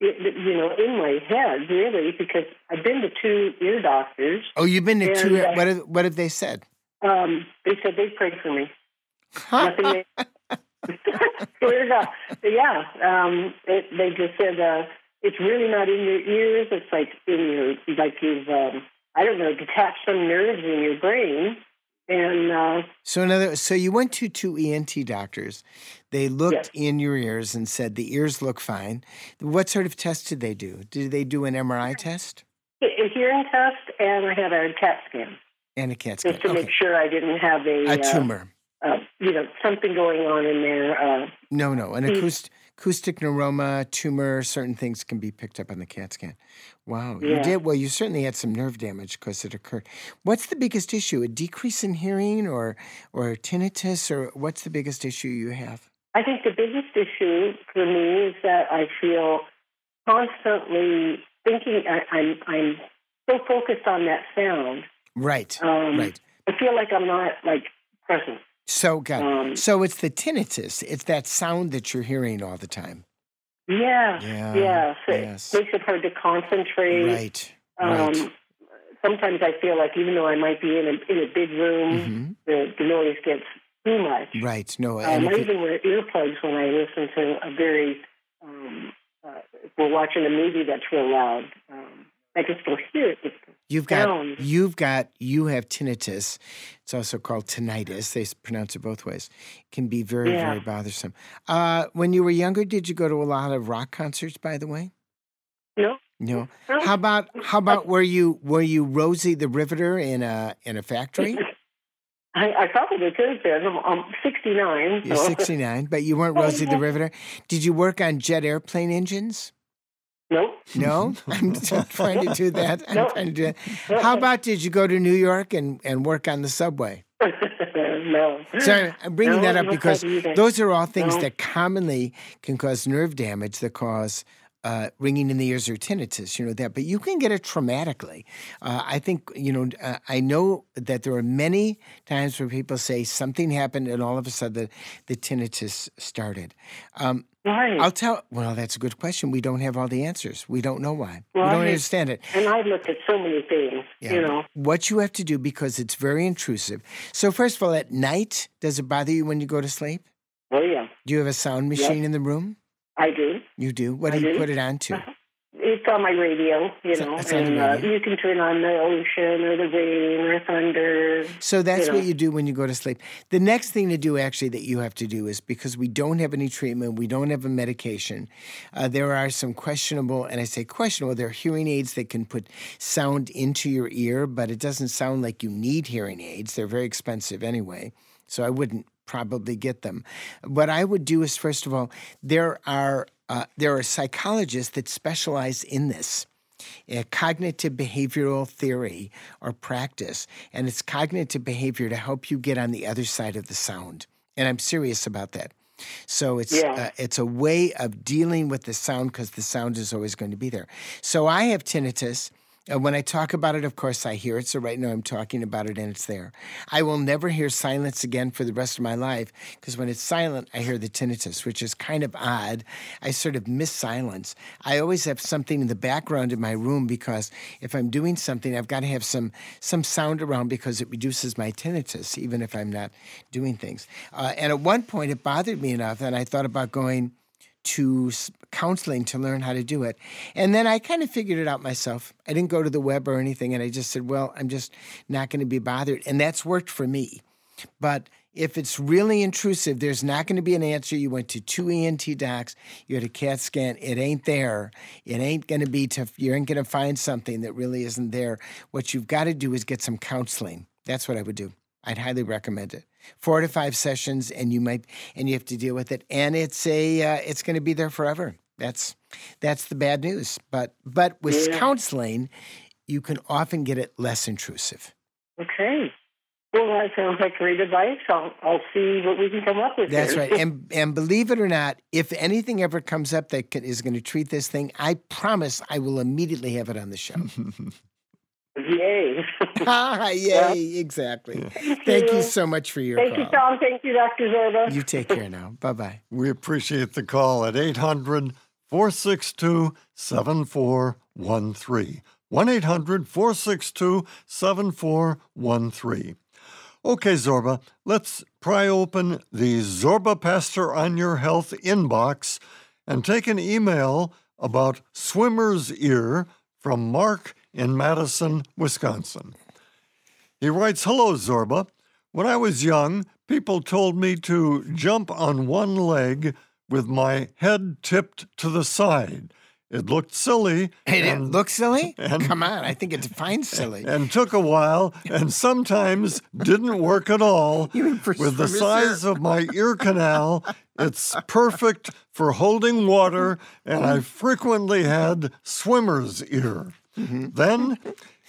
It, you know, in my head, really, because I've been to two ear doctors. Oh, you've been to two ear doctors? What have, what have they said? Um, they said they prayed for me. Nothing they, Cleared up. Yeah. Um, it, they just said, uh, it's really not in your ears. It's like in your, like you've, um, I don't know, detached some nerves in your brain. And uh, so, another, so you went to two E N T doctors. They looked yes. in your ears and said the ears look fine. What sort of test did they do? Did they do an M R I test? A hearing test, and I had a CAT scan. And a CAT scan, just to okay. make sure I didn't have a a tumor. Uh, uh, you know, something going on in there. Uh, no, no, an acoustic. Acoustic neuroma, tumor, certain things can be picked up on the CAT scan. Wow. Yeah. You did well, you certainly had some nerve damage because it occurred. What's the biggest issue? A decrease in hearing or or tinnitus, or what's the biggest issue you have? I think the biggest issue for me is that I feel constantly thinking I, I'm I'm so focused on that sound. Right. Um, right. I feel like I'm not like present. So good. Um, so it's the tinnitus. It's that sound that you're hearing all the time. Yeah. Yeah. yeah. So yes. It makes it hard to concentrate. Right. Um, right. Sometimes I feel like even though I might be in a, in a big room, mm-hmm. the, the noise gets too much. Right. No. Um, I even wear earplugs when I listen to a very, um, uh, if we're watching a movie that's real loud. Um, I can still hear it. You've got, down. you've got, you have tinnitus. It's also called tinnitus. They pronounce it both ways. It can be very, yeah. very bothersome. Uh, when you were younger, did you go to a lot of rock concerts, by the way? No. No. How about how about were you were you Rosie the Riveter in a in a factory? I, I probably could have been. I'm, I'm sixty-nine. So. You're sixty-nine, but you weren't Rosie the Riveter. Did you work on jet airplane engines? Nope. No? I'm trying to do that. I'm nope. trying to do that. How about did you go to New York and, and work on the subway? No. So I'm bringing no, that up because those are all things no. that commonly can cause nerve damage that cause uh, ringing in the ears or tinnitus, you know, that. But you can get it traumatically. Uh, I think, you know, uh, I know that there are many times where people say something happened and all of a sudden the, the tinnitus started. Um, Right. I'll tell. Well, that's a good question. We don't have all the answers. We don't know why. Right. We don't understand it. And I've looked at so many things. Yeah. You know what you have to do because it's very intrusive. So first of all, at night, does it bother you when you go to sleep? Oh yeah. Do you have a sound machine yep. in the room? I do. You do. What do I you do. put it on to? It's on my radio. You so, know, and uh, you can turn on the ocean or the rain or thunder. So that's you know. what you do when you go to sleep. The next thing to do, actually, that you have to do is because we don't have any treatment, we don't have a medication. Uh, there are some questionable, and I say questionable, there are hearing aids that can put sound into your ear, but it doesn't sound like you need hearing aids. They're very expensive anyway, so I wouldn't probably get them. What I would do is, first of all, there are Uh, there are psychologists that specialize in this, uh, cognitive behavioral theory or practice, and it's cognitive behavior to help you get on the other side of the sound. And I'm serious about that. So it's yeah. uh, it's a way of dealing with the sound because the sound is always going to be there. So I have tinnitus. And when I talk about it, of course, I hear it. So right now I'm talking about it and it's there. I will never hear silence again for the rest of my life because when it's silent, I hear the tinnitus, which is kind of odd. I sort of miss silence. I always have something in the background in my room because if I'm doing something, I've got to have some some sound around because it reduces my tinnitus, even if I'm not doing things. Uh, and at one point, it bothered me enough and I thought about going to counseling to learn how to do it. And then I kind of figured it out myself. I didn't go to the web or anything, and I just said, well, I'm just not going to be bothered. And that's worked for me. But if it's really intrusive, there's not going to be an answer. You went to two E N T docs, you had a CAT scan, it ain't there. It ain't going to be tough. You ain't going to find something that really isn't there. What you've got to do is get some counseling. That's what I would do. I'd highly recommend it. Four to five sessions, and you might, and you have to deal with it. And it's a, uh, it's going to be there forever. That's, that's the bad news. But, but with yeah. counseling, you can often get it less intrusive. Okay. Well, that sounds like great advice. I'll, I'll see what we can come up with. That's here. right. And and believe it or not, if anything ever comes up that can, is going to treat this thing, I promise I will immediately have it on the show. Yay. ah, yay, yeah. exactly. Yeah. Thank, Thank you. you so much for your Thank call. Thank you, Tom. Thank you, Doctor Zorba. You take care now. Bye-bye. We appreciate the call at eight hundred, four six two, seven four one three. one eight hundred, four six two, seven four one three. Okay, Zorba, let's pry open the Zorba Pastor on Your Health inbox and take an email about swimmer's ear from Mark in Madison, Wisconsin. He writes, "Hello, Zorba. When I was young, people told me to jump on one leg with my head tipped to the side. It looked silly." It and, looked silly? And, Come on, I think it defines silly. And took a while and sometimes didn't work at all. With the size of my ear canal, it's perfect for holding water, and I frequently had swimmer's ear. Mm-hmm. Then,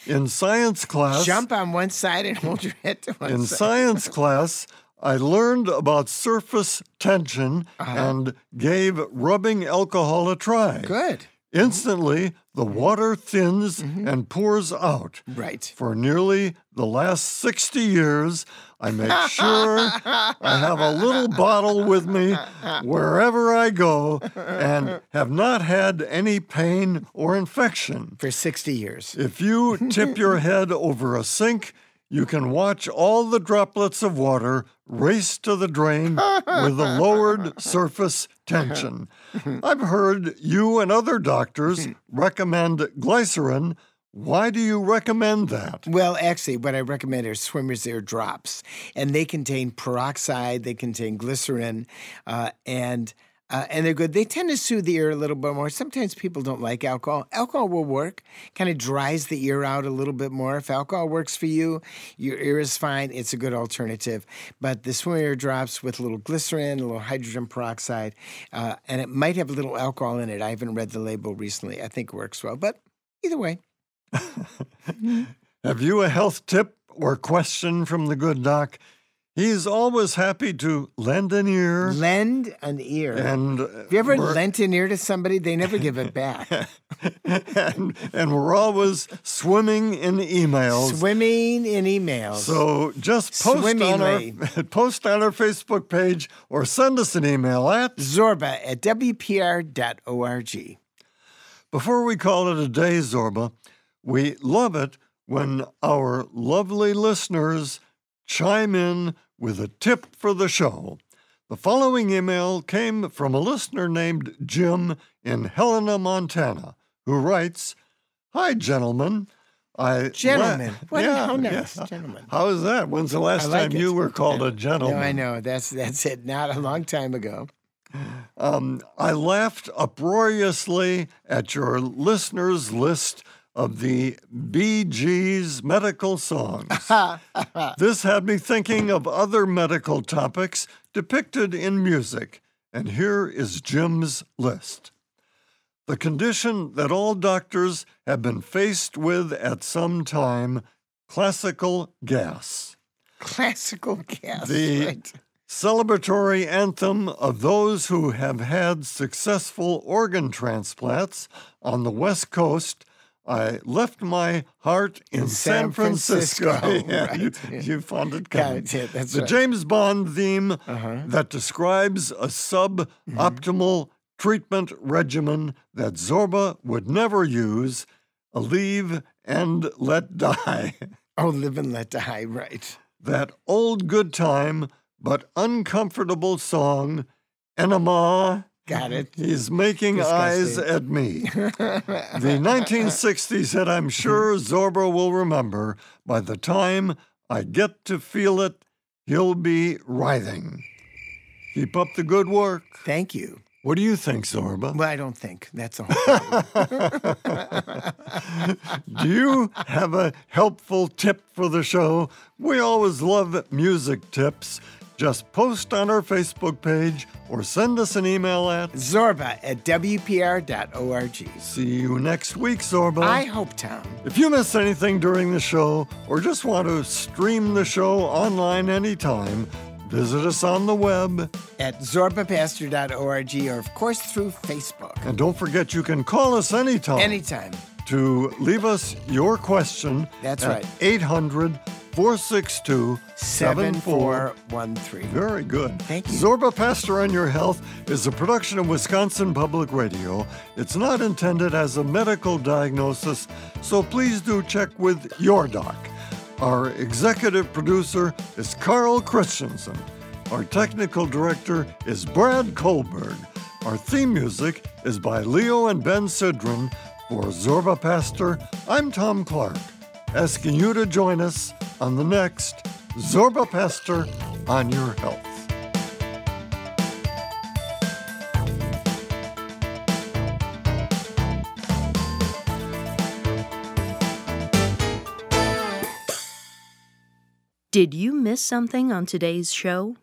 in science class... Jump on one side and hold your head to one in side. In science class, I learned about surface tension uh-huh. and gave rubbing alcohol a try. Good. Instantly, the water thins mm-hmm. and pours out. Right. For nearly the last sixty years, I make sure I have a little bottle with me wherever I go and have not had any pain or infection. For sixty years. If you tip your head over a sink, you can watch all the droplets of water race to the drain with a lowered surface tension. I've heard you and other doctors recommend glycerin. Why do you recommend that? Well, actually, what I recommend are swimmer's ear drops, and they contain peroxide, they contain glycerin, uh, and uh, and they're good. They tend to soothe the ear a little bit more. Sometimes people don't like alcohol. Alcohol will work. Kind of dries the ear out a little bit more. If alcohol works for you, your ear is fine. It's a good alternative. But the swim ear drops with a little glycerin, a little hydrogen peroxide, uh, and it might have a little alcohol in it. I haven't read the label recently. I think it works well. But either way. Have you a health tip or question from the good doc? He's always happy to lend an ear. Lend an ear. And have you ever lent an ear to somebody? They never give it back. and, and we're always swimming in emails. Swimming in emails. So just post on, our, post on our Facebook page or send us an email at zorba at w p r dot org. Before we call it a day, Zorba, we love it when our lovely listeners chime in with a tip for the show. The following email came from a listener named Jim in Helena, Montana, who writes, Hi, gentlemen. I gentlemen. La- what yeah, how nice, yeah. gentlemen. How is that? When's the last like time it. you were called a gentleman? No, I know. That's, that's it. Not a long time ago. Um, I laughed uproariously at your listeners' list of the Bee Gees medical songs. This had me thinking of other medical topics depicted in music, and here is Jim's list. The condition that all doctors have been faced with at some time, classical gas. Classical gas, the right. Celebratory anthem of those who have had successful organ transplants on the West Coast. I left my heart in, in San Francisco. Francisco. Yeah, right. you, yeah. you found it coming. Got it. That's the right. James Bond theme uh-huh. that describes a suboptimal mm-hmm. treatment regimen that Zorba would never use, a leave and let die. Oh, live and let die, right. That old good time but uncomfortable song, Enema. Got it. He's making Disgusting. eyes at me. The nineteen sixties hit, I'm sure Zorba will remember. By the time I get to feel it, he'll be writhing. Keep up the good work. Thank you. What do you think, Zorba? Well, I don't think. That's all. Do you have a helpful tip for the show? We always love music tips. Just post on our Facebook page or send us an email at zorba at w p r dot org. See you next week, Zorba. I hope, Tom. If you miss anything during the show or just want to stream the show online anytime, visit us on the web at zorba pastor dot org or, of course, through Facebook. And don't forget, you can call us anytime. Anytime. To leave us your question. That's at right. eight hundred, four six two, seven four one three. Very good. Thank you. Zorba Pastor on Your Health is a production of Wisconsin Public Radio. It's not intended as a medical diagnosis, so please do check with your doc. Our executive producer is Carl Christensen. Our technical director is Brad Kohlberg. Our theme music is by Leo and Ben Sidran. For Zorba Pastor, I'm Tom Clark, asking you to join us on the next Zorba Pastor on Your Health. Did you miss something on today's show?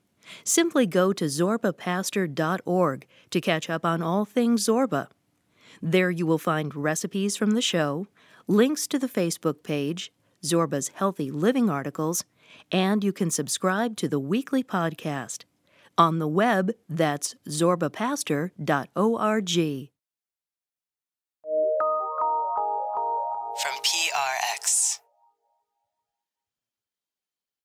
Simply go to zorba pastor dot org to catch up on all things Zorba. There you will find recipes from the show, links to the Facebook page, Zorba's Healthy Living articles, and you can subscribe to the weekly podcast. On the web, that's zorba pastor dot org.